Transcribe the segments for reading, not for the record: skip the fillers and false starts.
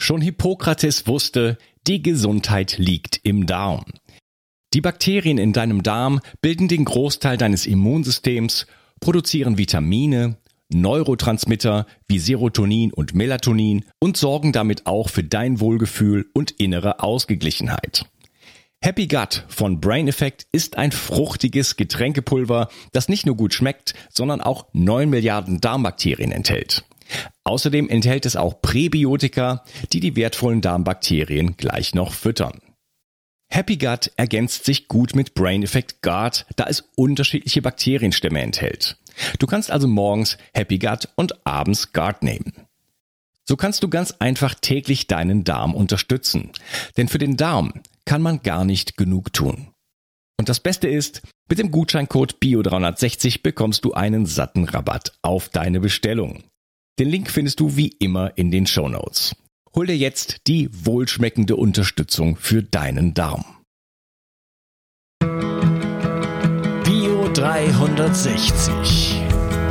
Schon Hippokrates wusste, die Gesundheit liegt im Darm. Die Bakterien in deinem Darm bilden den Großteil deines Immunsystems, produzieren Vitamine, Neurotransmitter wie Serotonin und Melatonin und sorgen damit auch für dein Wohlgefühl und innere Ausgeglichenheit. Happy Gut von Brain Effect ist ein fruchtiges Getränkepulver, das nicht nur gut schmeckt, sondern auch 9 Milliarden Darmbakterien enthält. Außerdem enthält es auch Präbiotika, die die wertvollen Darmbakterien gleich noch füttern. Happy Gut ergänzt sich gut mit Brain Effect Guard, da es unterschiedliche Bakterienstämme enthält. Du kannst also morgens Happy Gut und abends Guard nehmen. So kannst du ganz einfach täglich deinen Darm unterstützen, denn für den Darm kann man gar nicht genug tun. Und das Beste ist, mit dem Gutscheincode BIO 360 bekommst du einen satten Rabatt auf deine Bestellung. Den Link findest du wie immer in den Shownotes. Hol dir jetzt die wohlschmeckende Unterstützung für deinen Darm. BIO 360.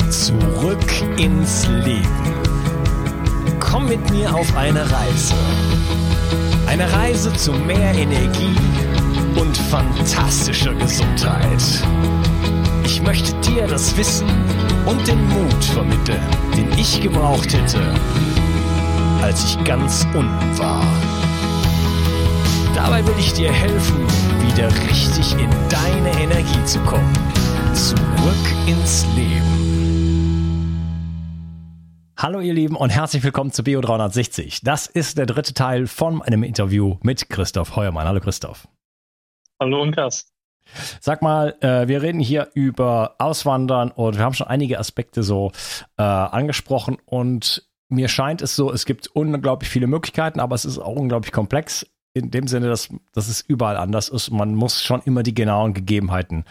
Zurück ins Leben. Komm mit mir auf eine Reise. Eine Reise zu mehr Energie und fantastischer Gesundheit. Ich möchte dir das Wissen und den Mut vermitteln, den ich gebraucht hätte, als ich ganz unten war. Dabei will ich dir helfen, wieder richtig in deine Energie zu kommen. Zurück ins Leben. Hallo ihr Lieben und herzlich willkommen zu BIO 360. Das ist der dritte Teil von einem Interview mit Christoph Heuermann. Hallo Christoph. Hallo Unkas. Sag mal, wir reden hier über Auswandern und wir haben schon einige Aspekte so angesprochen und mir scheint es so, es gibt unglaublich viele Möglichkeiten, aber es ist auch unglaublich komplex in dem Sinne, dass es überall anders ist. Man muss schon immer die genauen Gegebenheiten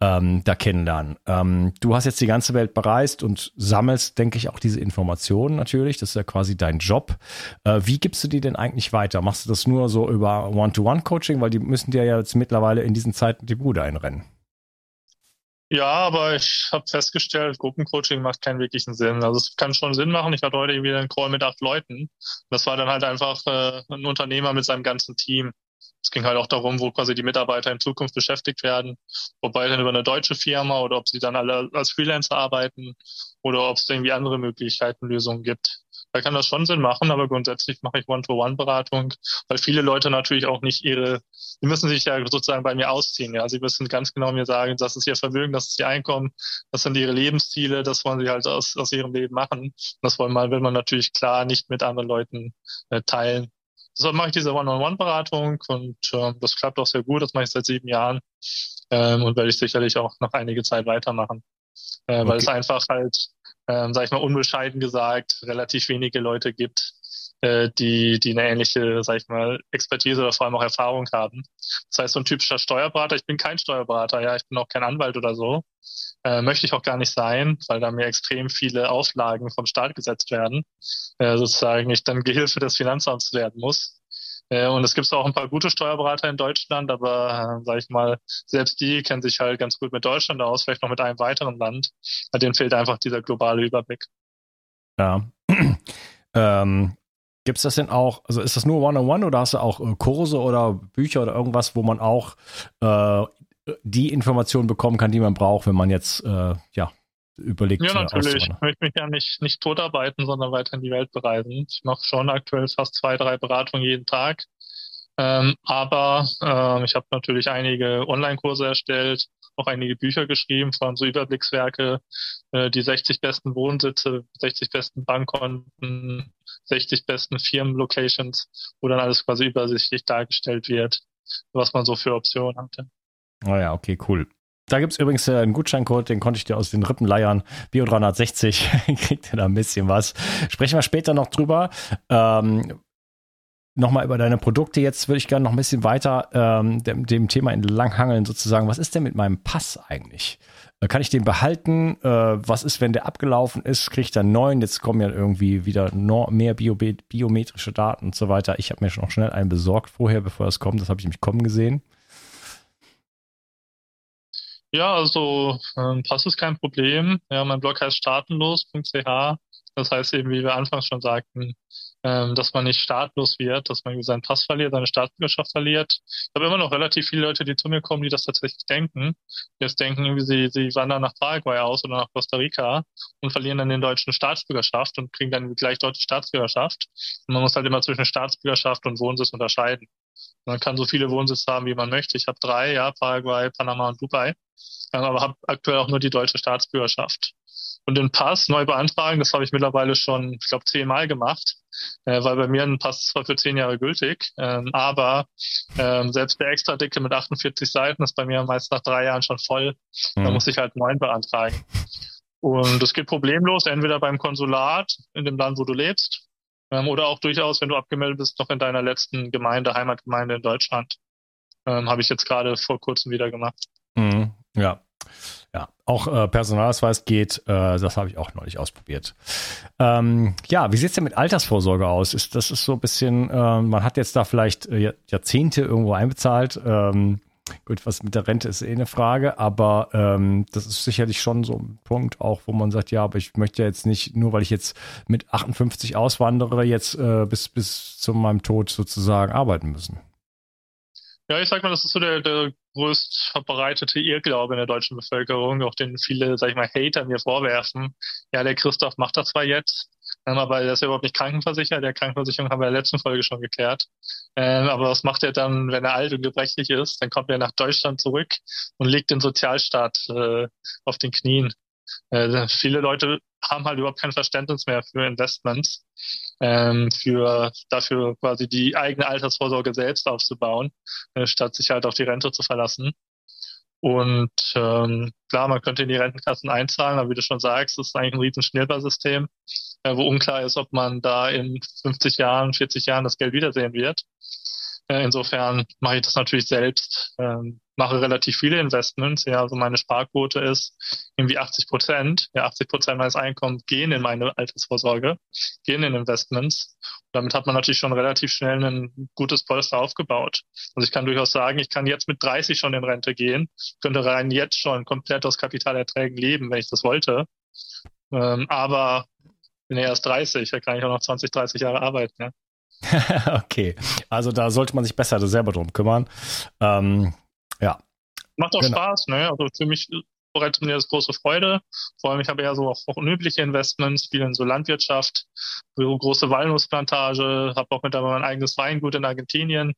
da kennenlernen. Du hast jetzt die ganze Welt bereist und sammelst, denke ich, auch diese Informationen natürlich. Das ist ja quasi dein Job. Wie gibst du die denn eigentlich weiter? Machst du das nur so über One-to-One-Coaching? Weil die müssen dir ja jetzt mittlerweile in diesen Zeiten die Bude einrennen. Ja, aber ich habe festgestellt, Gruppencoaching macht keinen wirklichen Sinn. Also es kann schon Sinn machen. Ich hatte heute wieder einen Call mit 8 Leuten. Das war dann halt einfach ein Unternehmer mit seinem ganzen Team. Es ging halt auch darum, wo quasi die Mitarbeiter in Zukunft beschäftigt werden, ob weiterhin über eine deutsche Firma oder ob sie dann alle als Freelancer arbeiten oder ob es irgendwie andere Möglichkeiten, Lösungen gibt. Da kann das schon Sinn machen, aber grundsätzlich mache ich One-to-One-Beratung, weil viele Leute natürlich auch nicht die müssen sich ja sozusagen bei mir ausziehen. Ja, sie müssen ganz genau mir sagen, das ist ihr Vermögen, das ist ihr Einkommen, das sind ihre Lebensziele, das wollen sie halt aus ihrem Leben machen. Das will man natürlich klar nicht mit anderen Leuten teilen. Deshalb mache ich diese One-on-One-Beratung und das klappt auch sehr gut. Das mache ich seit 7 Jahren und werde ich sicherlich auch noch einige Zeit weitermachen, okay. Weil es einfach halt sag ich mal, unbescheiden gesagt, relativ wenige Leute gibt, die eine ähnliche, sag ich mal, Expertise oder vor allem auch Erfahrung haben. Das heißt, so ein typischer Steuerberater, ich bin kein Steuerberater, ja, ich bin auch kein Anwalt oder so, möchte ich auch gar nicht sein, weil da mir extrem viele Auflagen vom Staat gesetzt werden, sozusagen ich dann Gehilfe des Finanzamts werden muss. Und es gibt auch ein paar gute Steuerberater in Deutschland, aber sag ich mal, selbst die kennen sich halt ganz gut mit Deutschland aus, vielleicht noch mit einem weiteren Land. Bei denen fehlt einfach dieser globale Überblick. Ja. Gibt es das denn auch, also ist das nur One-on-One oder hast du auch Kurse oder Bücher oder irgendwas, wo man auch die Informationen bekommen kann, die man braucht, wenn man jetzt, überlegt. Ja, natürlich. Ich möchte mich ja nicht totarbeiten, sondern weiter in die Welt bereisen. Ich mache schon aktuell fast 2-3 Beratungen jeden Tag. Aber ich habe natürlich einige Online-Kurse erstellt, auch einige Bücher geschrieben, vor allem so Überblickswerke, die 60 besten Wohnsitze, 60 besten Bankkonten, 60 besten Firmenlocations, wo dann alles quasi übersichtlich dargestellt wird, was man so für Optionen hatte. Oh ja, okay, cool. Da gibt es übrigens einen Gutscheincode, den konnte ich dir aus den Rippen leiern. BIO 360, kriegt ihr da ein bisschen was. Sprechen wir später noch drüber. Nochmal über deine Produkte. Jetzt würde ich gerne noch ein bisschen weiter dem Thema entlanghangeln sozusagen. Was ist denn mit meinem Pass eigentlich? Kann ich den behalten? Was ist, wenn der abgelaufen ist? Kriege ich dann 9? Jetzt kommen ja irgendwie wieder mehr biometrische Daten und so weiter. Ich habe mir schon auch schnell einen besorgt vorher, bevor das kommt. Das habe ich nämlich kommen gesehen. Ja, also Pass ist kein Problem. Ja, mein Blog heißt startenlos.ch. Das heißt eben, wie wir anfangs schon sagten, dass man nicht staatenlos wird, dass man seinen Pass verliert, seine Staatsbürgerschaft verliert. Ich habe immer noch relativ viele Leute, die zu mir kommen, die das tatsächlich denken. Die jetzt denken, irgendwie sie wandern nach Paraguay aus oder nach Costa Rica und verlieren dann den deutschen Staatsbürgerschaft und kriegen dann gleich deutsche Staatsbürgerschaft. Und man muss halt immer zwischen Staatsbürgerschaft und Wohnsitz unterscheiden. Man kann so viele Wohnsitze haben, wie man möchte. Ich habe 3, ja, Paraguay, Panama und Dubai, aber habe aktuell auch nur die deutsche Staatsbürgerschaft. Und den Pass neu beantragen, das habe ich mittlerweile schon, ich glaube, 10-mal gemacht, weil bei mir ein Pass zwar für 10 Jahre gültig, aber selbst der extra dicke mit 48 Seiten ist bei mir meist nach 3 Jahren schon voll. Da muss ich halt 9 beantragen. Und das geht problemlos, entweder beim Konsulat in dem Land, wo du lebst, oder auch durchaus, wenn du abgemeldet bist, noch in deiner letzten Gemeinde, Heimatgemeinde in Deutschland. Habe ich jetzt gerade vor kurzem wieder gemacht. Ja, auch Personalausweis geht, das habe ich auch neulich ausprobiert. Ja, wie sieht es denn mit Altersvorsorge aus? Das ist so ein bisschen, man hat jetzt da vielleicht Jahrzehnte irgendwo einbezahlt. Gut, was mit der Rente ist eh eine Frage, aber das ist sicherlich schon so ein Punkt auch, wo man sagt, ja, aber ich möchte jetzt nicht, nur weil ich jetzt mit 58 auswandere, jetzt bis zu meinem Tod sozusagen arbeiten müssen. Ja, ich sag mal, das ist so der größt verbreitete Irrglaube in der deutschen Bevölkerung, auch den viele, sag ich mal, Hater mir vorwerfen. Ja, der Christoph macht das zwar jetzt, aber der ist ja überhaupt nicht krankenversichert. Der Krankenversicherung haben wir in der letzten Folge schon geklärt. Aber was macht er dann, wenn er alt und gebrechlich ist? Dann kommt er nach Deutschland zurück und legt den Sozialstaat auf den Knien. Viele Leute haben halt überhaupt kein Verständnis mehr für Investments, dafür quasi die eigene Altersvorsorge selbst aufzubauen, statt sich halt auf die Rente zu verlassen. Und klar, man könnte in die Rentenkassen einzahlen, aber wie du schon sagst, das ist eigentlich ein riesen Schnellbarsystem, wo unklar ist, ob man da in 50 Jahren, 40 Jahren das Geld wiedersehen wird. Insofern mache ich das natürlich selbst, mache relativ viele Investments, ja, also meine Sparquote ist irgendwie 80%, ja, 80% meines Einkommens gehen in meine Altersvorsorge, gehen in Investments. Und damit hat man natürlich schon relativ schnell ein gutes Polster aufgebaut. Also ich kann durchaus sagen, ich kann jetzt mit 30 schon in Rente gehen, könnte rein jetzt schon komplett aus Kapitalerträgen leben, wenn ich das wollte, aber bin ja erst 30, da kann ich auch noch 20, 30 Jahre arbeiten, ja. Okay, also da sollte man sich besser selber drum kümmern. Ja. Macht auch genau. Spaß, ne? Also für mich bereitet mir das große Freude. Vor allem, ich habe ja so auch unübliche Investments, viel in so Landwirtschaft, so große Walnussplantage, habe auch mittlerweile mein eigenes Weingut in Argentinien.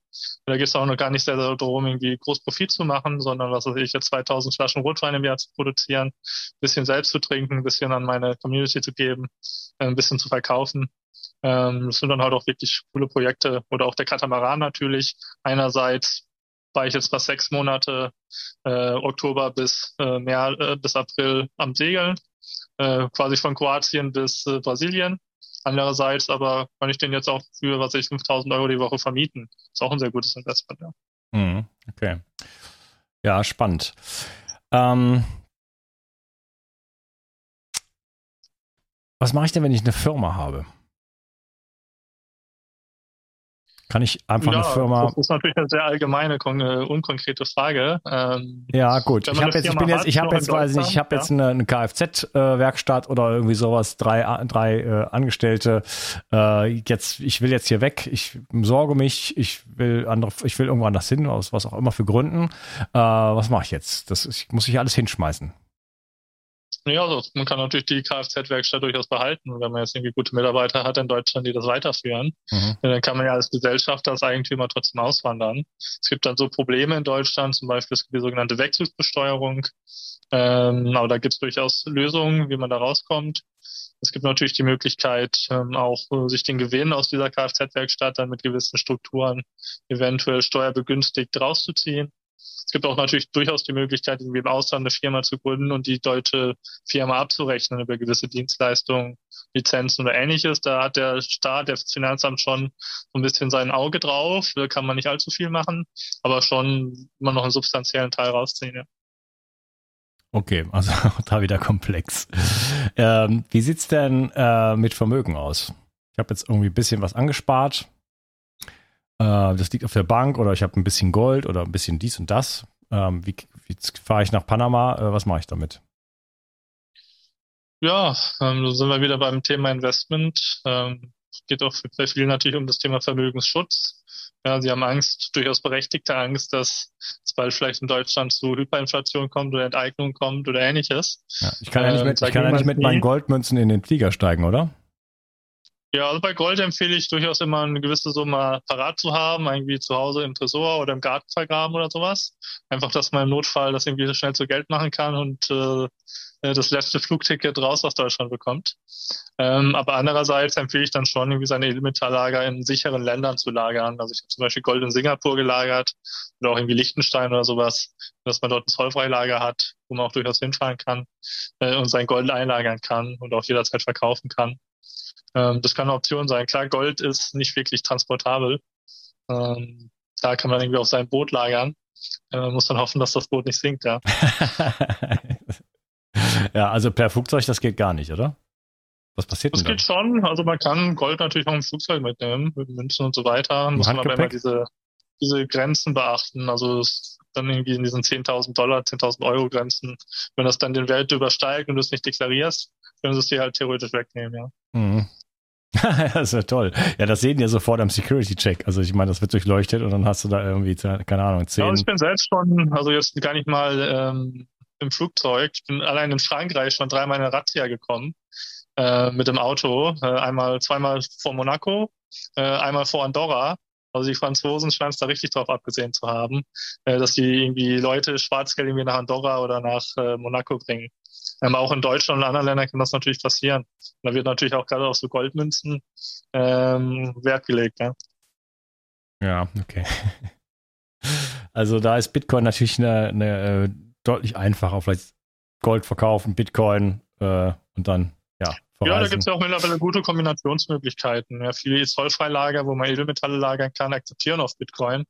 Da geht es auch noch gar nicht sehr darum, irgendwie groß Profit zu machen, sondern was weiß ich, jetzt 2000 Flaschen Rotwein im Jahr zu produzieren, ein bisschen selbst zu trinken, ein bisschen an meine Community zu geben, ein bisschen zu verkaufen. Das sind dann halt auch wirklich coole Projekte. Oder auch der Katamaran natürlich. Einerseits war ich jetzt fast 6 Monate, Oktober bis bis April am Segeln, quasi von Kroatien bis Brasilien. Andererseits aber kann ich den jetzt auch für, was weiß ich, 5.000 Euro die Woche vermieten. Ist auch ein sehr gutes Investment, ja. Okay. Ja, spannend. Was mache ich denn, wenn ich eine Firma habe? Kann ich einfach eine Firma... Das ist natürlich eine sehr allgemeine, unkonkrete Frage. Ja, gut. Ich habe jetzt eine Kfz-Werkstatt oder irgendwie sowas, drei Angestellte. Ich will jetzt hier weg, ich sorge mich, ich will irgendwo anders hin, aus was auch immer für Gründen. Was mache ich jetzt? Muss ich alles hinschmeißen? Ja, also man kann natürlich die Kfz-Werkstatt durchaus behalten, wenn man jetzt irgendwie gute Mitarbeiter hat in Deutschland, die das weiterführen. Dann kann man ja als Gesellschafter, als Eigentümer trotzdem auswandern. Es gibt dann so Probleme in Deutschland, zum Beispiel die sogenannte Wechselbesteuerung. Aber da gibt es durchaus Lösungen, wie man da rauskommt. Es gibt natürlich die Möglichkeit, auch sich den Gewinn aus dieser Kfz-Werkstatt dann mit gewissen Strukturen eventuell steuerbegünstigt rauszuziehen. Es gibt auch natürlich durchaus die Möglichkeit, irgendwie im Ausland eine Firma zu gründen und die deutsche Firma abzurechnen über gewisse Dienstleistungen, Lizenzen oder Ähnliches. Da hat der Staat, das Finanzamt schon so ein bisschen sein Auge drauf. Da kann man nicht allzu viel machen, aber schon immer noch einen substanziellen Teil rausziehen. Ja. Okay, also auch da wieder komplex. Wie sieht es denn mit Vermögen aus? Ich habe jetzt irgendwie ein bisschen was angespart. Das liegt auf der Bank oder ich habe ein bisschen Gold oder ein bisschen dies und das. Wie fahre ich nach Panama? Was mache ich damit? Ja, da sind wir wieder beim Thema Investment. Geht auch bei vielen natürlich um das Thema Vermögensschutz. Ja, sie haben Angst, durchaus berechtigte Angst, dass es bald vielleicht in Deutschland zu Hyperinflation kommt oder Enteignung kommt oder ähnliches. Ja, ich kann ja nicht mit meinen Goldmünzen in den Flieger steigen, oder? Ja, also bei Gold empfehle ich durchaus immer eine gewisse Summe parat zu haben, irgendwie zu Hause im Tresor oder im Garten vergraben oder sowas. Einfach, dass man im Notfall das irgendwie so schnell zu Geld machen kann und das letzte Flugticket raus aus Deutschland bekommt. Aber andererseits empfehle ich dann schon, irgendwie seine Edelmetalllager in sicheren Ländern zu lagern. Also ich habe zum Beispiel Gold in Singapur gelagert oder auch irgendwie Liechtenstein oder sowas, dass man dort ein Zollfreilager hat, wo man auch durchaus hinfahren kann und sein Gold einlagern kann und auch jederzeit verkaufen kann. Das kann eine Option sein. Klar, Gold ist nicht wirklich transportabel. Da kann man irgendwie auf sein Boot lagern. Muss dann hoffen, dass das Boot nicht sinkt, ja. Ja, also per Flugzeug, das geht gar nicht, oder? Was passiert denn da? Das geht schon. Also man kann Gold natürlich auch im Flugzeug mitnehmen, mit Münzen und so weiter. Muss man aber immer diese Grenzen beachten. Also dann irgendwie in diesen $10.000, 10.000 Euro Grenzen. Wenn das dann den Wert übersteigt und du es nicht deklarierst, können sie es dir halt theoretisch wegnehmen, ja. Mhm. Das ist ja toll. Ja, das sehen die ja sofort am Security-Check. Also ich meine, das wird durchleuchtet und dann hast du da irgendwie, keine Ahnung, 10. Ja, ich bin selbst schon, also jetzt gar nicht mal im Flugzeug. Ich bin allein in Frankreich schon dreimal in eine Razzia gekommen mit dem Auto. Zweimal vor Monaco, einmal vor Andorra. Also die Franzosen scheinen es da richtig drauf abgesehen zu haben, dass die irgendwie Leute Schwarzgeld irgendwie nach Andorra oder nach Monaco bringen. Aber auch in Deutschland und anderen Ländern kann das natürlich passieren. Da wird natürlich auch gerade auf so Goldmünzen Wert gelegt. Ja, ja, okay. Also da ist Bitcoin natürlich eine deutlich einfacher. Vielleicht Gold verkaufen, Bitcoin und dann, ja. Verreisen. Ja, da gibt es ja auch mittlerweile gute Kombinationsmöglichkeiten. Ja, viele Zollfreilager, wo man Edelmetalle lagern kann, akzeptieren auf Bitcoin.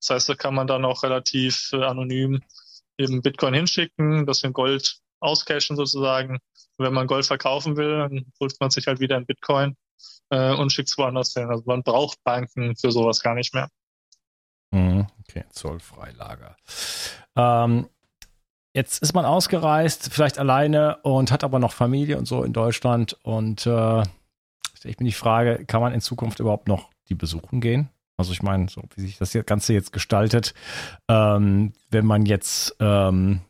Das heißt, da kann man dann auch relativ anonym eben Bitcoin hinschicken, das in Gold auscashen sozusagen. Und wenn man Gold verkaufen will, dann holt man sich halt wieder in Bitcoin und schickt es woanders hin. Also man braucht Banken für sowas gar nicht mehr. Okay, Zollfreilager. Jetzt ist man ausgereist, vielleicht alleine und hat aber noch Familie und so in Deutschland. Und ich bin die Frage, kann man in Zukunft überhaupt noch die besuchen gehen? Also ich meine, so wie sich das Ganze jetzt gestaltet, wenn man jetzt im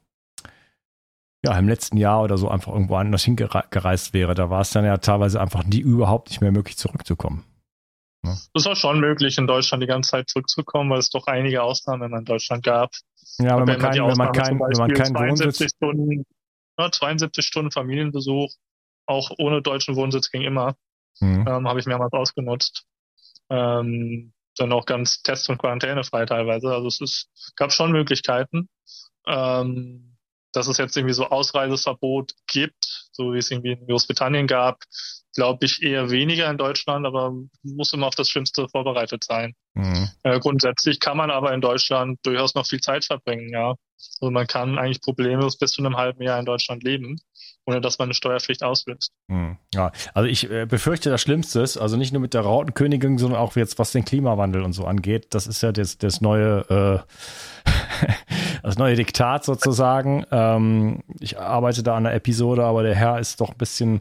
letzten Jahr oder so einfach irgendwo anders hingereist wäre, da war es dann ja teilweise einfach überhaupt nicht mehr möglich, zurückzukommen. Ja. Das war schon möglich, in Deutschland die ganze Zeit zurückzukommen, weil es doch einige Ausnahmen in Deutschland gab. Ja, aber wenn man keinen Wohnsitz... 72 Stunden Familienbesuch, auch ohne deutschen Wohnsitz ging immer, habe ich mehrmals ausgenutzt. Dann auch ganz Test- und Quarantänefrei teilweise. Also gab schon Möglichkeiten. Dass es jetzt irgendwie so Ausreiseverbot gibt, so wie es irgendwie in Großbritannien gab, glaube ich eher weniger in Deutschland, aber muss immer auf das Schlimmste vorbereitet sein. Grundsätzlich kann man aber in Deutschland durchaus noch viel Zeit verbringen, ja. Also man kann eigentlich problemlos bis zu einem halben Jahr in Deutschland leben, ohne dass man eine Steuerpflicht auslöst. Ja, also ich befürchte das Schlimmste, also nicht nur mit der Rautenkönigin, sondern auch jetzt, was den Klimawandel und so angeht. Das ist ja das neue Diktat sozusagen. Ich arbeite da an einer Episode, aber der Herr ist doch ein bisschen...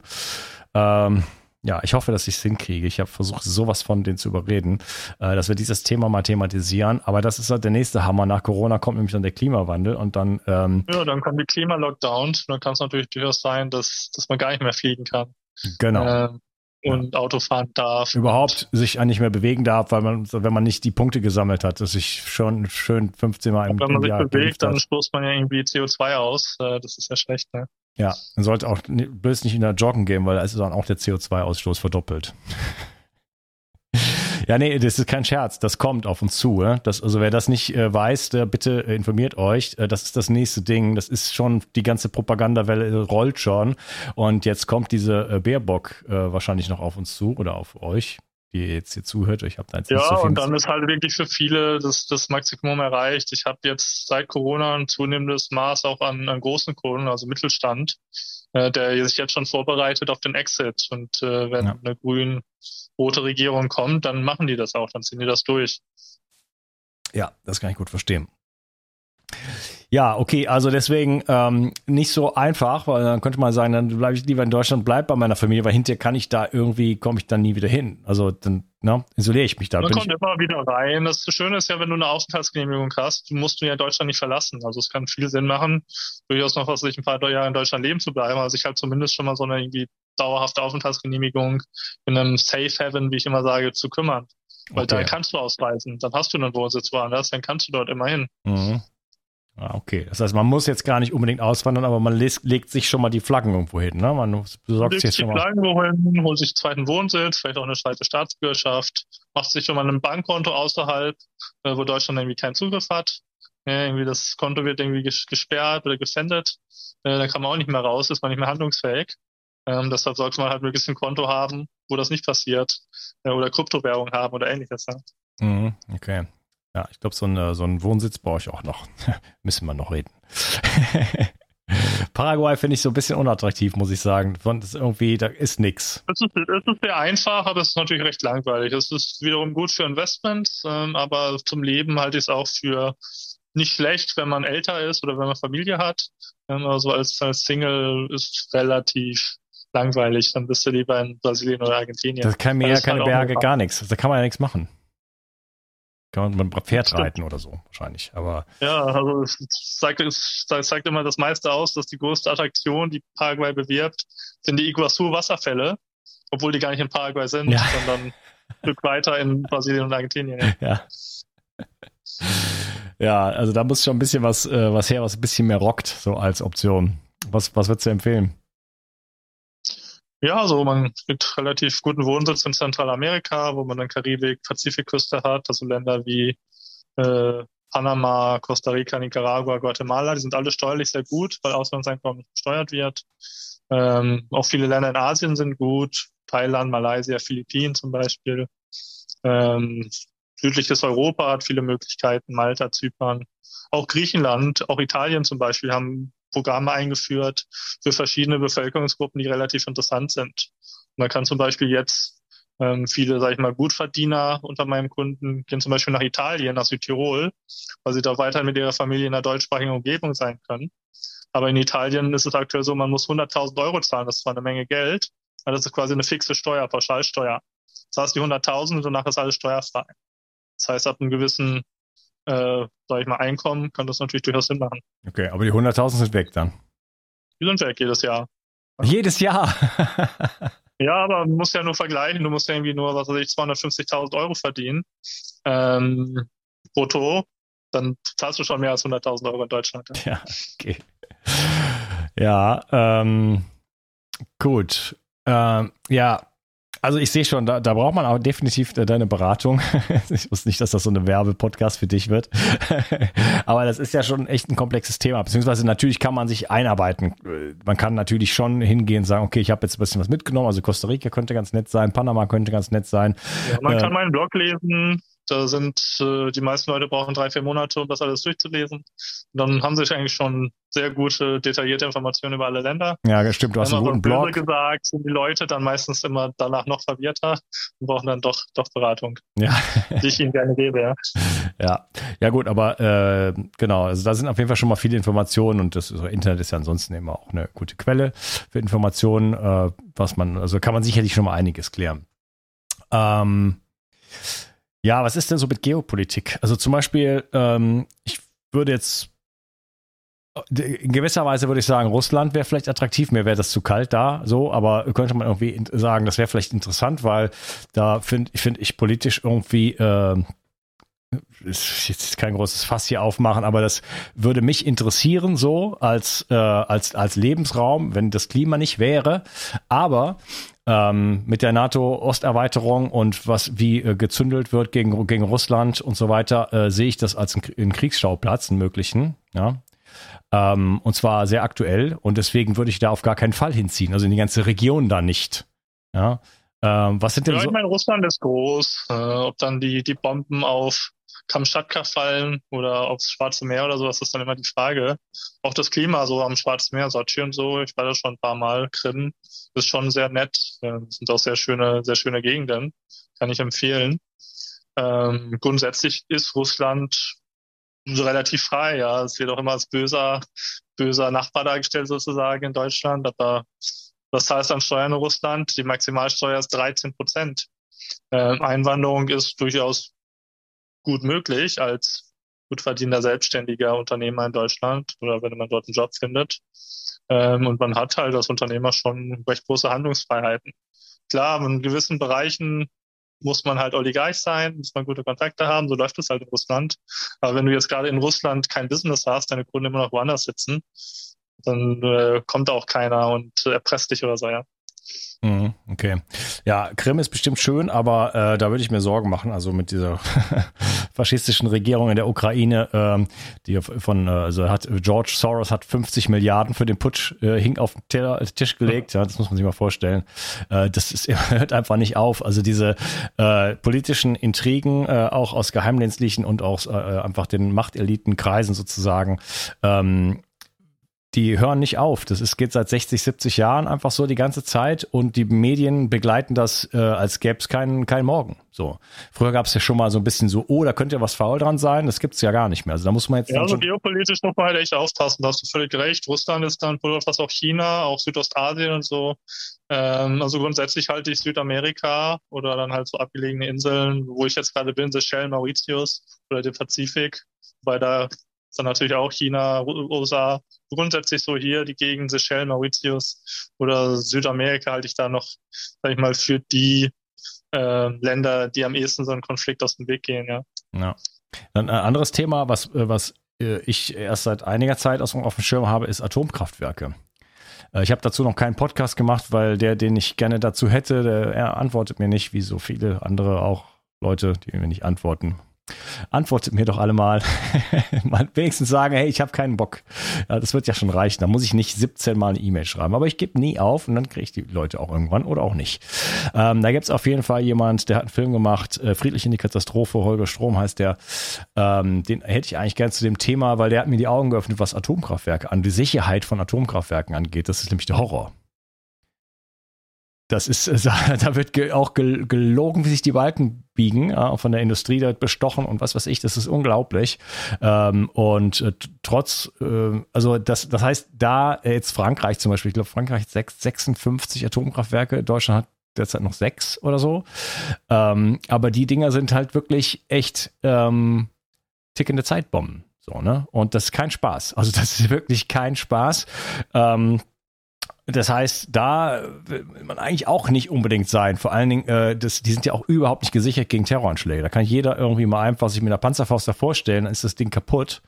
ich hoffe, dass ich es hinkriege. Ich habe versucht, sowas von denen zu überreden, dass wir dieses Thema mal thematisieren. Aber das ist halt der nächste Hammer. Nach Corona kommt nämlich dann der Klimawandel und dann... dann kommen die Klimalockdowns. Dann kann es natürlich durchaus sein, dass man gar nicht mehr fliegen kann. Genau. Und Auto fahren darf. Überhaupt sich nicht mehr bewegen darf, weil man, wenn man nicht die Punkte gesammelt hat, dass sich schon schön 15 Mal im Jahr... Wenn man sich bewegt, dann stoßt man ja irgendwie CO2 aus. Das ist ja schlecht, ne? Ja, man sollte auch bloß nicht wieder joggen gehen, weil da ist dann auch der CO2-Ausstoß verdoppelt. Ja, nee, das ist kein Scherz. Das kommt auf uns zu. Wer das nicht weiß, der bitte informiert euch. Das ist das nächste Ding. Das ist schon, die ganze Propagandawelle rollt schon. Und jetzt kommt diese Baerbock wahrscheinlich noch auf uns zu oder auf euch, die jetzt hier zuhört. Ich habe da jetzt nicht so viel. Ja, und dann ist halt wirklich für viele das Maximum erreicht. Ich habe jetzt seit Corona ein zunehmendes Maß auch an großen Kunden, also Mittelstand, der sich jetzt schon vorbereitet auf den Exit. Und wenn eine grün-rote Regierung kommt, dann machen die das auch, dann ziehen die das durch. Ja, das kann ich gut verstehen. Ja, okay, also deswegen nicht so einfach, weil dann könnte man sagen, dann bleibe ich lieber in Deutschland, bleib bei meiner Familie, weil hinterher kann ich da irgendwie, komme ich dann nie wieder hin. Also dann isoliere ich mich da. Man kommt immer wieder rein. Das Schöne ist ja, wenn du eine Aufenthaltsgenehmigung hast, musst du ja Deutschland nicht verlassen. Also es kann viel Sinn machen, durchaus noch was, sich ein paar Jahre in Deutschland leben zu bleiben. Also ich habe zumindest schon mal so eine irgendwie dauerhafte Aufenthaltsgenehmigung in einem Safe Haven, wie ich immer sage, zu kümmern. Weil okay, da kannst du ausreisen, dann hast du einen Wohnsitz woanders, dann kannst du dort immer hin. Mhm. Ah, okay. Das heißt, man muss jetzt gar nicht unbedingt auswandern, aber man legt sich schon mal die Flaggen irgendwo hin, ne? Man besorgt sich jetzt schon mal. Legt die Flaggen irgendwo hin, holt sich einen zweiten Wohnsitz, vielleicht auch eine zweite Staatsbürgerschaft, macht sich schon mal ein Bankkonto außerhalb, wo Deutschland irgendwie keinen Zugriff hat. Ja, irgendwie das Konto wird irgendwie gesperrt oder gefändet. Da kann man auch nicht mehr raus, ist man nicht mehr handlungsfähig. Deshalb sollte man halt möglichst ein Konto haben, wo das nicht passiert. Oder Kryptowährung haben oder ähnliches. Ne? Mhm, okay. Ja, ich glaube, so einen Wohnsitz brauche ich auch noch. Müssen wir noch reden. Paraguay finde ich so ein bisschen unattraktiv, muss ich sagen. Das irgendwie, da ist nichts. Es ist sehr einfach, aber es ist natürlich recht langweilig. Es ist wiederum gut für Investments, aber zum Leben halte ich es auch für nicht schlecht, wenn man älter ist oder wenn man Familie hat. Also als Single ist relativ langweilig. Dann bist du lieber in Brasilien oder Argentinien. Da kann mir ja keine Berge, gar nichts. Da kann man ja nichts machen. Kann man Pferd reiten oder so, wahrscheinlich. Aber ja, also es zeigt immer das meiste aus, dass die größte Attraktion, die Paraguay bewirbt, sind die Iguazu-Wasserfälle, obwohl die gar nicht in Paraguay sind, ja, sondern ein Stück weiter in Brasilien und Argentinien. Ja. Ja, also da muss schon ein bisschen was her, was ein bisschen mehr rockt, so als Option. Was würdest du empfehlen? Ja, also man kriegt relativ guten Wohnsitz in Zentralamerika, wo man dann Karibik, Pazifikküste hat, also Länder wie Panama, Costa Rica, Nicaragua, Guatemala, die sind alle steuerlich sehr gut, weil Auslandseinkommen nicht besteuert wird. Auch viele Länder in Asien sind gut, Thailand, Malaysia, Philippinen zum Beispiel. Südliches Europa hat viele Möglichkeiten, Malta, Zypern, auch Griechenland, auch Italien zum Beispiel haben Programme eingeführt für verschiedene Bevölkerungsgruppen, die relativ interessant sind. Man kann zum Beispiel jetzt viele, sag ich mal, Gutverdiener unter meinen Kunden gehen zum Beispiel nach Italien, nach Südtirol, weil sie da weiterhin mit ihrer Familie in einer deutschsprachigen Umgebung sein können. Aber in Italien ist es aktuell so, man muss 100.000 € zahlen, das ist zwar eine Menge Geld, aber das ist quasi eine fixe Steuer, Pauschalsteuer. Das heißt, die 100.000 und danach ist alles steuerfrei. Das heißt, ab einem gewissen sag ich mal, Einkommen, kann das natürlich durchaus Sinn machen. Okay, aber die 100.000 sind weg dann? Die sind weg jedes Jahr. Jedes Jahr? Ja, aber man muss ja nur vergleichen. Du musst ja irgendwie nur, was weiß ich, 250.000 € verdienen brutto. Dann zahlst du schon mehr als 100.000 € in Deutschland. Ja, okay. Ja, gut. Ja, also ich sehe schon, da braucht man auch definitiv deine Beratung. Ich wusste nicht, dass das so eine Werbepodcast für dich wird. Aber das ist ja schon echt ein komplexes Thema. Beziehungsweise natürlich kann man sich einarbeiten. Man kann natürlich schon hingehen und sagen, okay, ich habe jetzt ein bisschen was mitgenommen. Also Costa Rica könnte ganz nett sein, Panama könnte ganz nett sein. Ja, man kann meinen Blog lesen. Da sind die meisten Leute brauchen 3-4 Monate, um das alles durchzulesen. Und dann haben sich eigentlich schon sehr gute, detaillierte Informationen über alle Länder. Ja, stimmt, du hast einen guten Blog. Gesagt, sind die Leute dann meistens immer danach noch verwirrter und brauchen dann doch Beratung. Ja. Die ich ihnen gerne gebe, ja. Ja, gut, aber genau, also da sind auf jeden Fall schon mal viele Informationen und das Internet ist ja ansonsten immer auch eine gute Quelle für Informationen, also kann man sicherlich schon mal einiges klären. Ja, was ist denn so mit Geopolitik? Also zum Beispiel, ich würde jetzt, in gewisser Weise würde ich sagen, Russland wäre vielleicht attraktiv, mir wäre das zu kalt da, so, aber könnte man irgendwie sagen, das wäre vielleicht interessant, weil da finde ich politisch irgendwie, ist jetzt kein großes Fass hier aufmachen, aber das würde mich interessieren, so als Lebensraum, wenn das Klima nicht wäre, aber mit der NATO-Osterweiterung und was wie gezündelt wird gegen Russland und so weiter, sehe ich das als einen Kriegsschauplatz, einen möglichen. Ja? Und zwar sehr aktuell. Und deswegen würde ich da auf gar keinen Fall hinziehen. Also in die ganze Region da nicht. Ja, was sind denn so? Ich meine, Russland ist groß. Ob dann die Bomben auf Kamtschatka fallen oder aufs Schwarze Meer oder so, das ist dann immer die Frage. Auch das Klima so am Schwarzen Meer, Sochi und so, ich war da schon ein paar Mal, Krim, ist schon sehr nett. Sind auch sehr schöne Gegenden, kann ich empfehlen. Grundsätzlich ist Russland relativ frei. Ja, es wird auch immer als böser Nachbar dargestellt sozusagen in Deutschland. Aber was zahlst du an Steuern in Russland? Die Maximalsteuer ist 13%. Einwanderung ist durchaus gut möglich als gut verdienender selbstständiger Unternehmer in Deutschland oder wenn man dort einen Job findet. Und man hat halt als Unternehmer schon recht große Handlungsfreiheiten. Klar, in gewissen Bereichen muss man halt oligarch sein, muss man gute Kontakte haben, so läuft es halt in Russland. Aber wenn du jetzt gerade in Russland kein Business hast, deine Kunden immer noch woanders sitzen, dann kommt auch keiner und erpresst dich oder so, ja. Okay. Ja, Krim ist bestimmt schön, aber da würde ich mir Sorgen machen, also mit dieser faschistischen Regierung in der Ukraine, die George Soros hat 50 Milliarden für den Putsch auf den Tisch gelegt, ja, das muss man sich mal vorstellen. Hört einfach nicht auf, also diese politischen Intrigen auch aus geheimdienstlichen und auch einfach den Machtelitenkreisen sozusagen, die hören nicht auf. Das geht seit 60, 70 Jahren einfach so die ganze Zeit und die Medien begleiten das, als gäbe es keinen Morgen. So. Früher gab es ja schon mal so ein bisschen so, da könnte ja was faul dran sein, das gibt es ja gar nicht mehr. Also da muss man jetzt. Ja, also geopolitisch muss man halt echt aufpassen, da hast du völlig recht. Russland ist dann fast auch China, auch Südostasien und so. Also grundsätzlich halte ich Südamerika oder dann halt so abgelegene Inseln, wo ich jetzt gerade bin, Seychellen, Mauritius oder den Pazifik, weil da ist dann natürlich auch China, USA. Grundsätzlich so hier die Gegend Seychellen, Mauritius oder Südamerika halte ich da noch, sag ich mal, für die Länder, die am ehesten so einen Konflikt aus dem Weg gehen, ja. Ja. Dann ein anderes Thema, was ich erst seit einiger Zeit auf dem Schirm habe, ist Atomkraftwerke. Ich habe dazu noch keinen Podcast gemacht, weil der, den ich gerne dazu hätte, er antwortet mir nicht, wie so viele andere auch Leute, die mir nicht antworten. Antwortet mir doch alle mal. Wenigstens sagen, hey, ich habe keinen Bock. Ja, das wird ja schon reichen. Da muss ich nicht 17 Mal eine E-Mail schreiben. Aber ich gebe nie auf und dann kriege ich die Leute auch irgendwann oder auch nicht. Da gibt es auf jeden Fall jemand, der hat einen Film gemacht, Friedlich in die Katastrophe, Holger Strom heißt der. Den hätte ich eigentlich gern zu dem Thema, weil der hat mir die Augen geöffnet, was Atomkraftwerke die Sicherheit von Atomkraftwerken angeht. Das ist nämlich der Horror. Das ist, da wird auch gelogen, wie sich die Balken biegen, von der Industrie dort bestochen und was weiß ich, das ist unglaublich. Und trotz, also das heißt, da jetzt Frankreich zum Beispiel, ich glaube, Frankreich hat 56 Atomkraftwerke, Deutschland hat derzeit noch 6 oder so. Aber die Dinger sind halt wirklich echt tickende Zeitbomben. So, ne? Und das ist kein Spaß. Also das ist wirklich kein Spaß. Das heißt, da will man eigentlich auch nicht unbedingt sein. Vor allen Dingen, die sind ja auch überhaupt nicht gesichert gegen Terroranschläge. Da kann jeder irgendwie mal einfach sich mit einer Panzerfaust davor stellen, dann ist das Ding kaputt.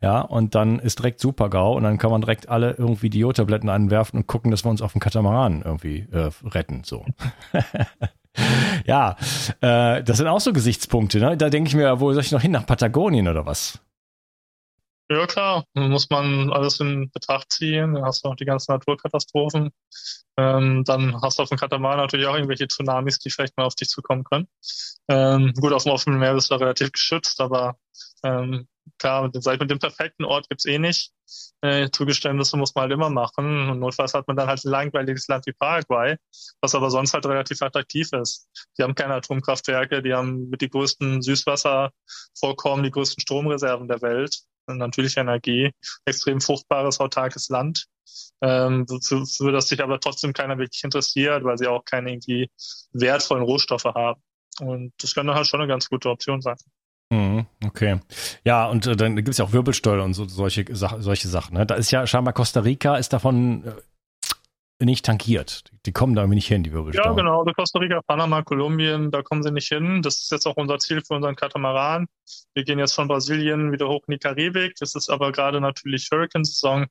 Ja, und dann ist direkt Super-GAU und dann kann man direkt alle irgendwie die Jodtabletten anwerfen und gucken, dass wir uns auf dem Katamaran irgendwie retten. So. Ja, das sind auch so Gesichtspunkte. Ne? Da denke ich mir, wo soll ich noch hin? Nach Patagonien oder was? Ja, klar, muss man alles in Betracht ziehen. Dann hast du noch die ganzen Naturkatastrophen. Dann hast du auf dem Katamaran natürlich auch irgendwelche Tsunamis, die vielleicht mal auf dich zukommen können. Gut, auf dem offenen Meer bist du relativ geschützt, aber klar, mit dem perfekten Ort gibt's eh nicht. Zugeständnisse muss man halt immer machen. Und notfalls hat man dann halt ein langweiliges Land wie Paraguay, was aber sonst halt relativ attraktiv ist. Die haben keine Atomkraftwerke, die haben mit die größten Süßwasservorkommen, die größten Stromreserven der Welt. Natürliche Energie, extrem fruchtbares, autarkes Land, für das sich aber trotzdem keiner wirklich interessiert, weil sie auch keine irgendwie wertvollen Rohstoffe haben. Und das kann dann halt schon eine ganz gute Option sein. Okay. Ja, und dann gibt es ja auch Wirbelsteuer und so, solche Sachen. Ne? Da ist ja scheinbar Costa Rica ist davon nicht tankiert. Die kommen da nicht hin, die Wirbelsteuer. Ja, genau. Costa Rica, Panama, Kolumbien, da kommen sie nicht hin. Das ist jetzt auch unser Ziel für unseren Katamaran. Wir gehen jetzt von Brasilien wieder hoch in die Karibik. Das ist aber gerade natürlich Hurricane-Saison.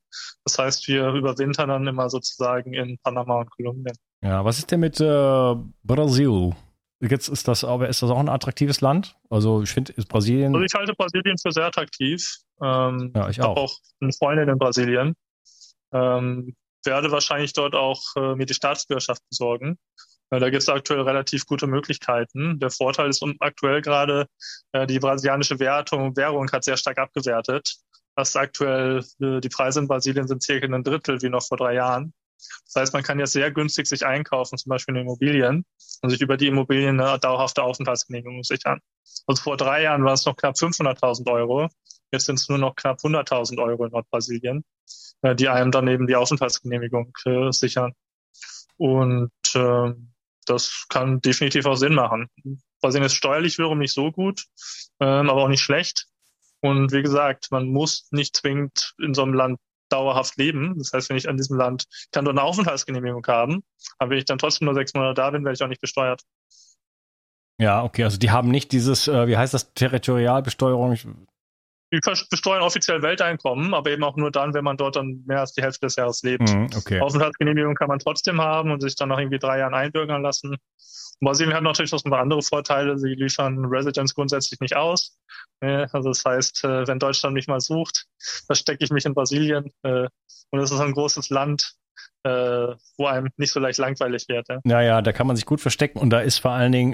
Das heißt, wir überwintern dann immer sozusagen in Panama und Kolumbien. Ja, was ist denn mit Brasil? Jetzt ist das auch ein attraktives Land? Also ich finde, ist Brasilien... Also ich halte Brasilien für sehr attraktiv. Ja, ich auch. Ich habe auch eine Freundin in Brasilien. Werde wahrscheinlich dort auch mir die Staatsbürgerschaft besorgen. Da gibt es aktuell relativ gute Möglichkeiten. Der Vorteil ist aktuell gerade, die brasilianische Währung hat sehr stark abgewertet. Was aktuell die Preise in Brasilien sind circa ein Drittel wie noch vor 3 Jahren. Das heißt, man kann jetzt sehr günstig sich einkaufen, zum Beispiel in Immobilien, und sich über die Immobilien eine dauerhafte Aufenthaltsgenehmigung sichern. Also vor 3 Jahren waren es noch knapp 500.000 Euro. Jetzt sind es nur noch knapp 100.000 Euro in Nordbrasilien, die einem dann eben die Aufenthaltsgenehmigung sichern. Und das kann definitiv auch Sinn machen. Brasilien ist steuerlich wiederum nicht so gut, aber auch nicht schlecht. Und wie gesagt, man muss nicht zwingend in so einem Land dauerhaft leben. Das heißt, wenn ich an diesem Land kann dort eine Aufenthaltsgenehmigung haben, aber wenn ich dann trotzdem nur 6 Monate da bin, werde ich auch nicht besteuert. Ja, okay, also die haben nicht dieses, wie heißt das, Territorialbesteuerung? Die besteuern offiziell Welteinkommen, aber eben auch nur dann, wenn man dort dann mehr als die Hälfte des Jahres lebt. Okay. Aufenthaltsgenehmigung kann man trotzdem haben und sich dann nach irgendwie 3 Jahren einbürgern lassen. Und Brasilien hat natürlich noch ein paar andere Vorteile. Sie liefern Residence grundsätzlich nicht aus. Also das heißt, wenn Deutschland mich mal sucht, verstecke ich mich in Brasilien. Und es ist ein großes Land, wo einem nicht so leicht langweilig wird. Ja, da kann man sich gut verstecken und da ist vor allen Dingen,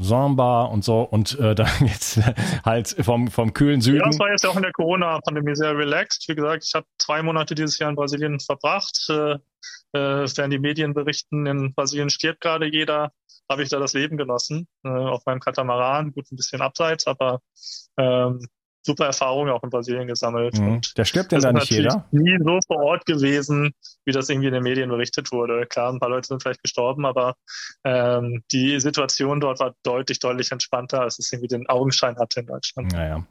Samba und so und dann jetzt halt vom kühlen Süden. Ja, das war jetzt auch in der Corona-Pandemie sehr relaxed. Wie gesagt, ich habe 2 Monate dieses Jahr in Brasilien verbracht. Während die Medien berichten, in Brasilien stirbt gerade jeder, habe ich da das Leben genossen. Auf meinem Katamaran, gut ein bisschen abseits, aber super Erfahrungen auch in Brasilien gesammelt. Und da stirbt denn da nicht jeder? Nie so vor Ort gewesen, wie das irgendwie in den Medien berichtet wurde. Klar, ein paar Leute sind vielleicht gestorben, aber die Situation dort war deutlich entspannter, als es irgendwie den Augenschein hatte in Deutschland. Naja,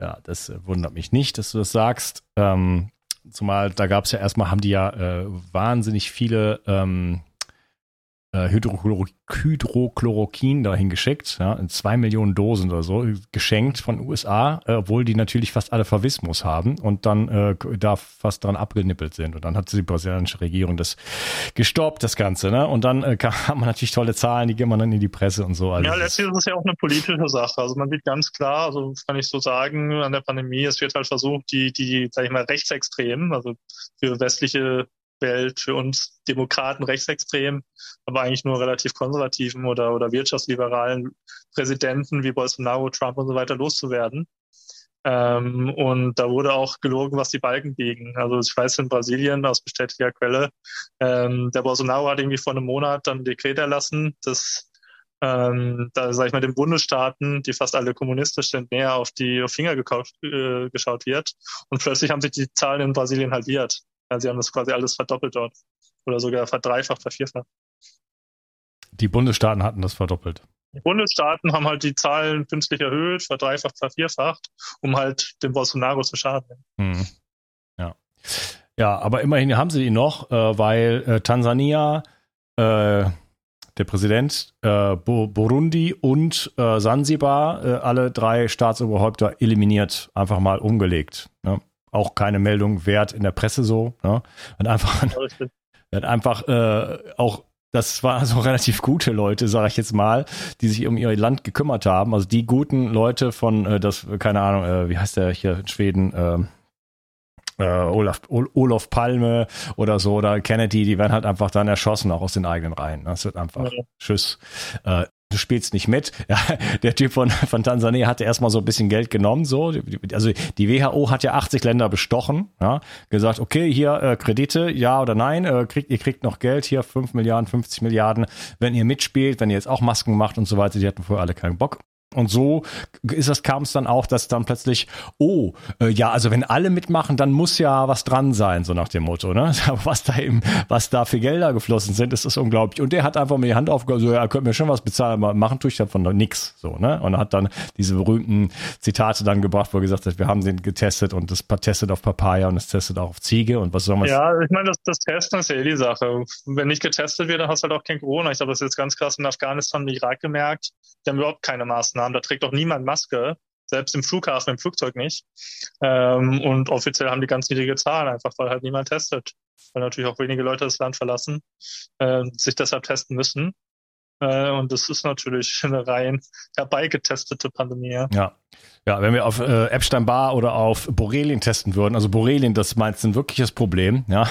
ja, das wundert mich nicht, dass du das sagst. Zumal da gab es ja erstmal, haben die ja wahnsinnig viele Hydrochloroquin dahin geschickt, ja, in 2 Millionen Dosen oder so, geschenkt von den USA, obwohl die natürlich fast alle Verwismus haben und dann da fast dran abgenippelt sind. Und dann hat die brasilianische Regierung das gestoppt, das Ganze, ne? Und dann haben wir natürlich tolle Zahlen, die gehen man dann in die Presse und so. Also ja, letztlich ist es ja auch eine politische Sache. Also man sieht ganz klar, also kann ich so sagen, an der Pandemie, es wird halt versucht, die sag ich mal, Rechtsextremen, also für westliche Welt, für uns Demokraten rechtsextrem, aber eigentlich nur relativ konservativen oder wirtschaftsliberalen Präsidenten wie Bolsonaro, Trump und so weiter loszuwerden. Und da wurde auch gelogen, was die Balken biegen. Also ich weiß in Brasilien aus bestätigter Quelle, der Bolsonaro hat irgendwie vor einem Monat dann ein Dekret erlassen, dass da sage ich mal den Bundesstaaten, die fast alle kommunistisch sind, näher auf Finger geschaut wird. Und plötzlich haben sich die Zahlen in Brasilien halbiert. Sie haben das quasi alles verdoppelt dort. Oder sogar verdreifacht, vervierfacht. Die Bundesstaaten hatten das verdoppelt. Die Bundesstaaten haben halt die Zahlen künstlich erhöht, verdreifacht, vervierfacht, um halt dem Bolsonaro zu schaden. Ja, aber immerhin haben sie ihn noch, weil Tansania, der Präsident, Burundi und Sansibar, alle 3 Staatsoberhäupter eliminiert, einfach mal umgelegt. Ne? Auch keine Meldung wert in der Presse so. Ne? Und einfach auch, das waren so relativ gute Leute, sage ich jetzt mal, die sich um ihr Land gekümmert haben. Also die guten Leute von, keine Ahnung, wie heißt der hier in Schweden, Olof Palme oder so, oder Kennedy, die werden halt einfach dann erschossen, auch aus den eigenen Reihen. Das wird einfach, tschüss. Du spielst nicht mit. Ja, der Typ von Tansania hatte erstmal so ein bisschen Geld genommen. So. Also die WHO hat ja 80 Länder bestochen. Ja, gesagt, okay, hier Kredite, ja oder nein, ihr kriegt noch Geld, hier 5 Milliarden, 50 Milliarden, wenn ihr mitspielt, wenn ihr jetzt auch Masken macht und so weiter. Die hatten vorher alle keinen Bock. Und so kam es dann auch, dass dann plötzlich, also wenn alle mitmachen, dann muss ja was dran sein, so nach dem Motto, ne? Was da für Gelder geflossen sind, ist das unglaublich. Und der hat einfach mal die Hand aufgehoben, so, ja, könnt mir schon was bezahlen, aber machen tue ich davon noch nix, so, ne? Und hat dann diese berühmten Zitate dann gebracht, wo er gesagt hat, wir haben den getestet und das testet auf Papaya und das testet auch auf Ziege und was soll man. Ja, ich meine, das Testen ist ja die Sache. Wenn nicht getestet wird, dann hast du halt auch kein Corona. Ich glaube, das ist jetzt ganz krass in Afghanistan und Irak gemerkt. Die haben überhaupt keine Maßnahmen. Da trägt auch niemand Maske, selbst im Flughafen, im Flugzeug nicht. Und offiziell haben die ganz niedrige Zahlen, einfach weil halt niemand testet. Weil natürlich auch wenige Leute das Land verlassen, sich deshalb testen müssen. Und das ist natürlich eine rein herbeigetestete Pandemie. Ja, wenn wir auf Epstein-Barr oder auf Borrelien testen würden, also Borrelien, das meinst du ein wirkliches Problem, ja.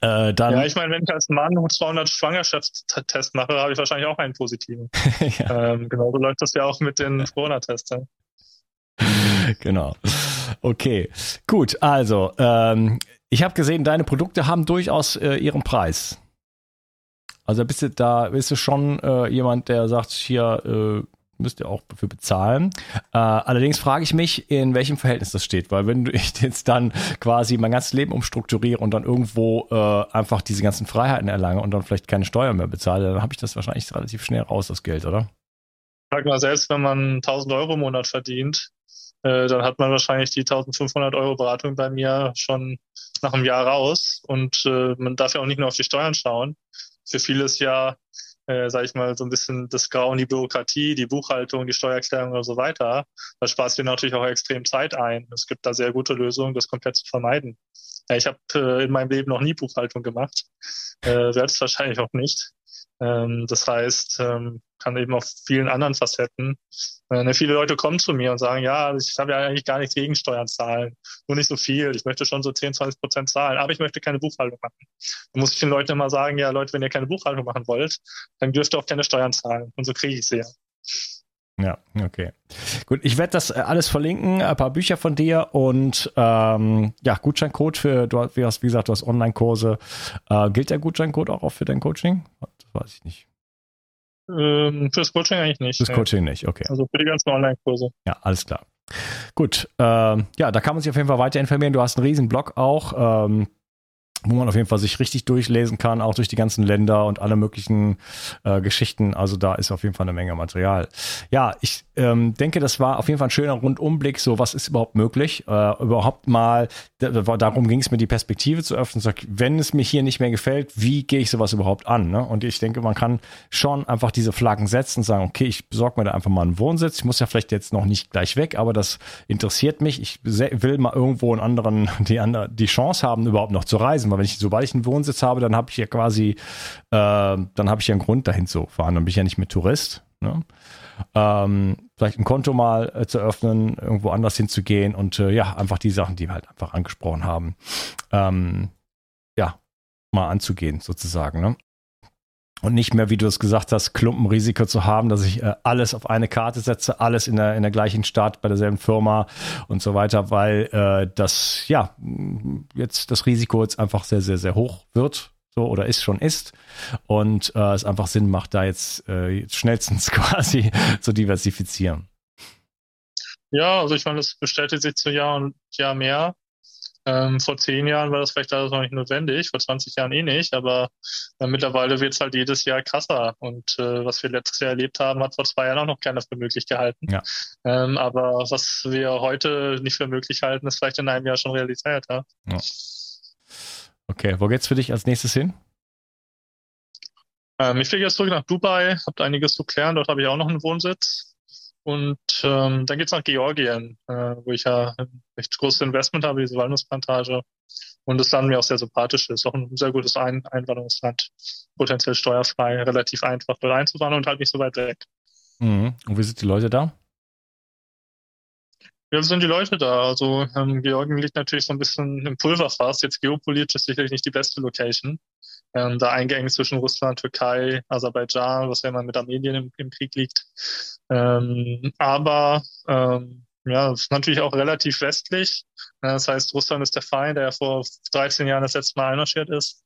Dann ja, ich meine, wenn ich als Mann 200 Schwangerschaftstests mache, habe ich wahrscheinlich auch einen positiven. Ja. Genauso läuft das ja auch mit den Corona-Testen. Genau. Okay, gut. Also, ich habe gesehen, deine Produkte haben durchaus ihren Preis. Also bist du schon jemand, der sagt, hier müsst ihr auch dafür bezahlen. Allerdings frage ich mich, in welchem Verhältnis das steht, weil wenn ich jetzt dann quasi mein ganzes Leben umstrukturiere und dann irgendwo einfach diese ganzen Freiheiten erlange und dann vielleicht keine Steuern mehr bezahle, dann habe ich das wahrscheinlich relativ schnell raus, das Geld, oder? Sag mal, selbst wenn man 1.000 Euro im Monat verdient, dann hat man wahrscheinlich die 1.500 Euro Beratung bei mir schon nach einem Jahr raus und man darf ja auch nicht nur auf die Steuern schauen. Für vieles ja, sage ich mal, so ein bisschen das Grauen, die Bürokratie, die Buchhaltung, die Steuererklärung und so weiter. Da sparst du natürlich auch extrem Zeit ein. Es gibt da sehr gute Lösungen, das komplett zu vermeiden. Ja, ich habe in meinem Leben noch nie Buchhaltung gemacht, selbst wahrscheinlich auch nicht. Das heißt, kann eben auf vielen anderen Facetten. Viele Leute kommen zu mir und sagen, ja, ich habe ja eigentlich gar nichts gegen Steuern zahlen, nur nicht so viel. Ich möchte schon so 10-20% zahlen, aber ich möchte keine Buchhaltung machen. Da muss ich den Leuten immer sagen, ja Leute, wenn ihr keine Buchhaltung machen wollt, dann dürft ihr auch keine Steuern zahlen. Und so kriege ich sie ja. Ja, okay. Gut, ich werde das alles verlinken, ein paar Bücher von dir und Gutscheincode für, du hast Online-Kurse. Gilt der Gutscheincode auch für dein Coaching? Das weiß ich nicht. Fürs Coaching eigentlich nicht. Fürs Coaching nicht, okay. Also für die ganzen Online-Kurse. Ja, alles klar. Gut, da kann man sich auf jeden Fall weiter informieren. Du hast einen riesen Blog auch, wo man auf jeden Fall sich richtig durchlesen kann, auch durch die ganzen Länder und alle möglichen Geschichten. Also da ist auf jeden Fall eine Menge Material. Ja, ich denke, das war auf jeden Fall ein schöner Rundumblick, so was ist überhaupt möglich. Überhaupt mal, darum ging es mir, die Perspektive zu öffnen. Wenn es mir hier nicht mehr gefällt, wie gehe ich sowas überhaupt an? Ne? Und ich denke, man kann schon einfach diese Flaggen setzen und sagen, okay, ich besorge mir da einfach mal einen Wohnsitz. Ich muss ja vielleicht jetzt noch nicht gleich weg, aber das interessiert mich. Ich will mal irgendwo einen anderen, die Chance haben, überhaupt noch zu reisen. Weil sobald ich einen Wohnsitz habe, dann habe ich ja quasi, dann habe ich ja einen Grund dahin zu fahren. Dann bin ich ja nicht mehr Tourist. Ne? Vielleicht ein Konto mal zu öffnen, irgendwo anders hinzugehen und einfach die Sachen, die wir halt einfach angesprochen haben, mal anzugehen sozusagen. Ne? Und nicht mehr, wie du es gesagt hast, Klumpenrisiko zu haben, dass ich alles auf eine Karte setze, alles in der gleichen Stadt, bei derselben Firma und so weiter, weil das Risiko jetzt einfach sehr, sehr, sehr hoch wird, so oder ist und es einfach Sinn macht, da jetzt schnellstens quasi zu diversifizieren. Ja, also ich meine, das bestätigt sich zu Jahr und Jahr mehr. Vor 10 Jahren war das vielleicht alles noch nicht notwendig, vor 20 Jahren eh nicht, aber mittlerweile wird es halt jedes Jahr krasser und was wir letztes Jahr erlebt haben, hat vor 2 Jahren auch noch keiner für möglich gehalten. Ja. Aber was wir heute nicht für möglich halten, ist vielleicht in einem Jahr schon Realität. Ja? Ja. Okay, wo geht's für dich als nächstes hin? Ich fliege jetzt zurück nach Dubai, habe einiges zu klären, dort habe ich auch noch einen Wohnsitz. Und dann geht's nach Georgien, wo ich ja ein recht großes Investment habe, diese Walnussplantage. Und das Land mir auch sehr sympathisch ist. Auch ein sehr gutes Einwanderungsland. Potenziell steuerfrei, relativ einfach dort einzuwandern und halt nicht so weit weg. Mhm. Und wie sind die Leute da? Ja, wie sind die Leute da? Also Georgien liegt natürlich so ein bisschen im Pulverfass. Jetzt geopolitisch sicherlich nicht die beste Location. Da eingeengt zwischen Russland, Türkei, Aserbaidschan, was ja immer mit Armenien im Krieg liegt. Ist natürlich auch relativ westlich. Das heißt, Russland ist der Feind, der ja vor 13 Jahren das letzte Mal einmarschiert ist.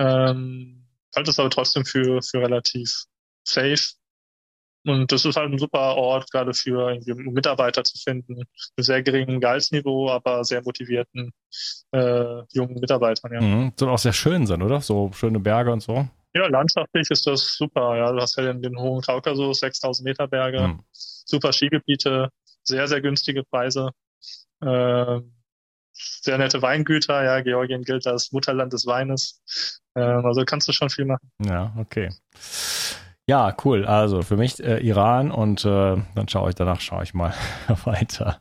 Halte es aber trotzdem für relativ safe. Und das ist halt ein super Ort, gerade für Mitarbeiter zu finden. Mit sehr geringem Gehaltsniveau, aber sehr motivierten jungen Mitarbeitern. Ja. Mhm. Soll auch sehr schön sein, oder? So schöne Berge und so. Ja, landschaftlich ist das super. Ja. Du hast ja den hohen Kaukasus, 6000 Meter Berge, super Skigebiete, sehr, sehr günstige Preise, sehr nette Weingüter. Ja, Georgien gilt als Mutterland des Weines. Also kannst du schon viel machen. Ja, okay. Ja, cool. Also für mich Iran und dann schaue ich mal weiter.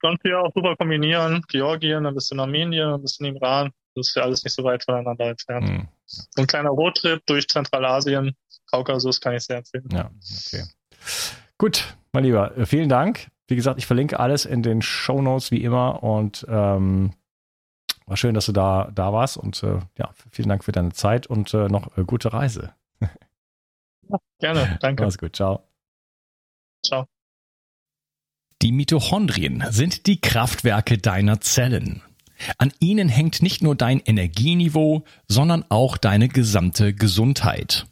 Kannst du ja auch super kombinieren. Georgien, ein bisschen Armenien, ein bisschen Iran. Das ist ja alles nicht so weit voneinander entfernt. Hm. Ein kleiner Roadtrip durch Zentralasien, Kaukasus kann ich sehr empfehlen. Ja, okay. Gut, mein Lieber, vielen Dank. Wie gesagt, ich verlinke alles in den Shownotes wie immer und war schön, dass du da warst und vielen Dank für deine Zeit und noch gute Reise. Ja, gerne, danke. Alles gut, ciao. Ciao. Die Mitochondrien sind die Kraftwerke deiner Zellen. An ihnen hängt nicht nur dein Energieniveau, sondern auch deine gesamte Gesundheit.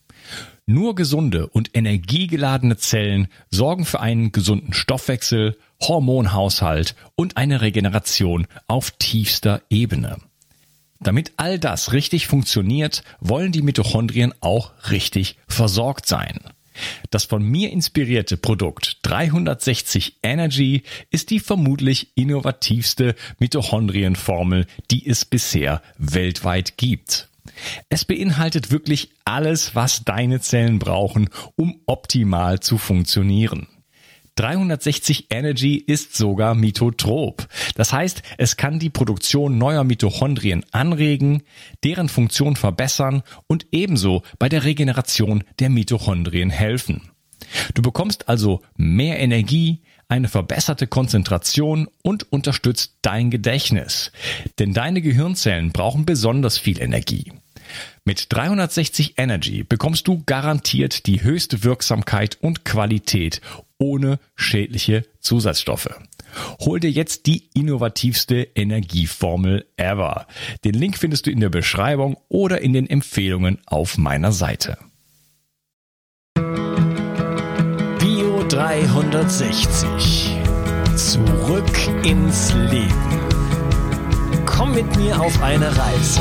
Nur gesunde und energiegeladene Zellen sorgen für einen gesunden Stoffwechsel, Hormonhaushalt und eine Regeneration auf tiefster Ebene. Damit all das richtig funktioniert, wollen die Mitochondrien auch richtig versorgt sein. Das von mir inspirierte Produkt 360 Energy ist die vermutlich innovativste Mitochondrienformel, die es bisher weltweit gibt. Es beinhaltet wirklich alles, was deine Zellen brauchen, um optimal zu funktionieren. 360 Energy ist sogar mitotrop. Das heißt, es kann die Produktion neuer Mitochondrien anregen, deren Funktion verbessern und ebenso bei der Regeneration der Mitochondrien helfen. Du bekommst also mehr Energie, eine verbesserte Konzentration und unterstützt dein Gedächtnis. Denn deine Gehirnzellen brauchen besonders viel Energie. Mit 360 Energy bekommst du garantiert die höchste Wirksamkeit und Qualität ohne schädliche Zusatzstoffe. Hol dir jetzt die innovativste Energieformel ever. Den Link findest du in der Beschreibung oder in den Empfehlungen auf meiner Seite. BIO 360. Zurück ins Leben. Komm mit mir auf eine Reise.